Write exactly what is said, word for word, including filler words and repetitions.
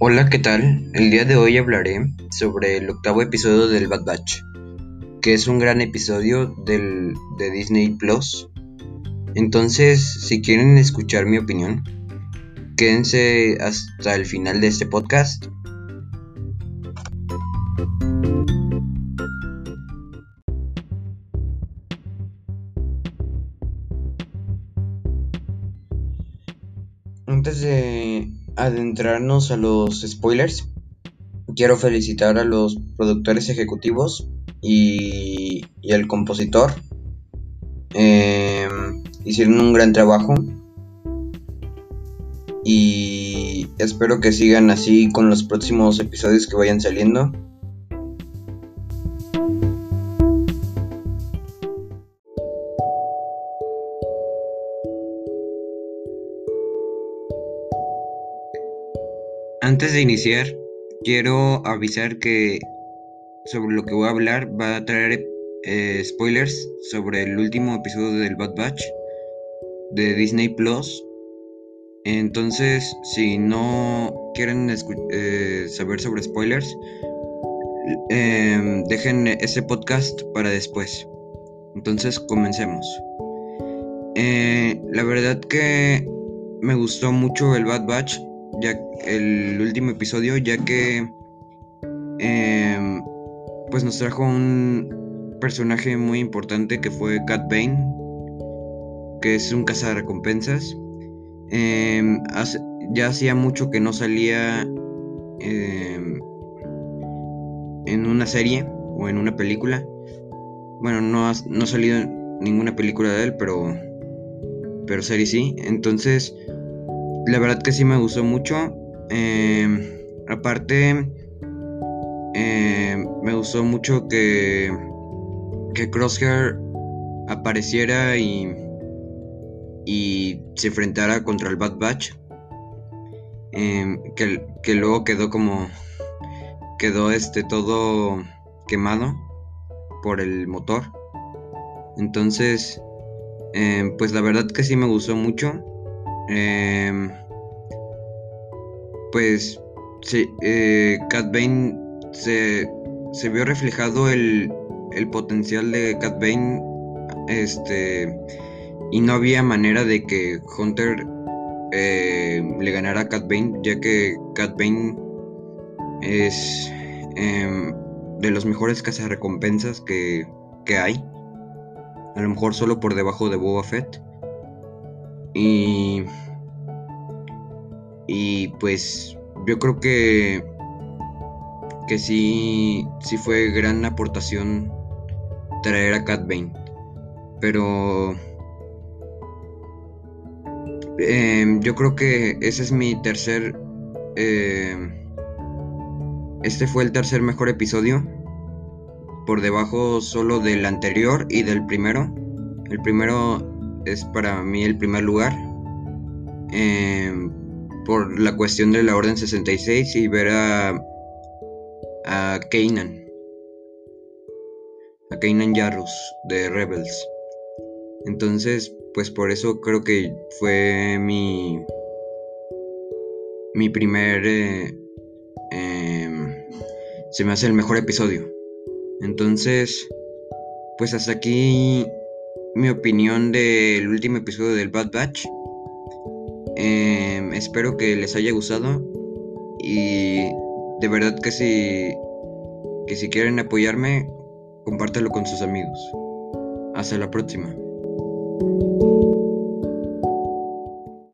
Hola, ¿qué tal? El día de hoy hablaré sobre el octavo episodio del Bad Batch, que es un gran episodio del, de Disney Plus. Entonces, si quieren escuchar mi opinión, quédense hasta el final de este podcast. Antes de adentrarnos a los spoilers, quiero felicitar a los productores ejecutivos y, y al compositor. Eh, hicieron un gran trabajo y espero que sigan así con los próximos episodios que vayan saliendo. Antes de iniciar, quiero avisar que sobre lo que voy a hablar va a traer eh, spoilers sobre el último episodio del Bad Batch de Disney Plus. Entonces, si no quieren escu- eh, saber sobre spoilers, eh, dejen ese podcast para después. Entonces, comencemos. Eh, la verdad que me gustó mucho el Bad Batch, ya el último episodio, ya que eh, pues nos trajo un personaje muy importante que fue Cad Bane, que es un cazarrecompensas. Eh, hace, ya hacía mucho que no salía eh, en una serie o en una película. Bueno, no ha, no ha salido ninguna película de él, pero pero serie sí. Entonces, la verdad que sí me gustó mucho. Eh, aparte, eh, me gustó mucho que, que Crosshair apareciera y, y se enfrentara contra el Bad Batch. Eh, que, que luego quedó como. Quedó este todo quemado por el motor. Entonces, eh, pues la verdad que sí me gustó mucho. Eh, pues sí, eh, Cad Bane se, se vio reflejado el, el potencial de Cad Bane, este, y no había manera de que Hunter eh, le ganara a Cad Bane, ya que Cad Bane es eh, de los mejores cazarrecompensas que, que hay, a lo mejor solo por debajo de Boba Fett. Y, y pues yo creo que, que sí, sí fue gran aportación traer a Cad Bane. Pero eh, yo creo que ese es mi tercer... Eh, este fue el tercer mejor episodio, por debajo solo del anterior y del primero. El primero es para mí el primer lugar, eh, por la cuestión de la Orden sesenta y seis y ver a a Kanan a Kanan Yarrus de Rebels. Entonces, pues por eso creo que fue mi mi primer eh, eh, se me hace el mejor episodio. Entonces, pues hasta aquí mi opinión del último episodio del Bad Batch. Eh, espero que les haya gustado. Y de verdad que si, que si quieren apoyarme, compártelo con sus amigos. Hasta la próxima.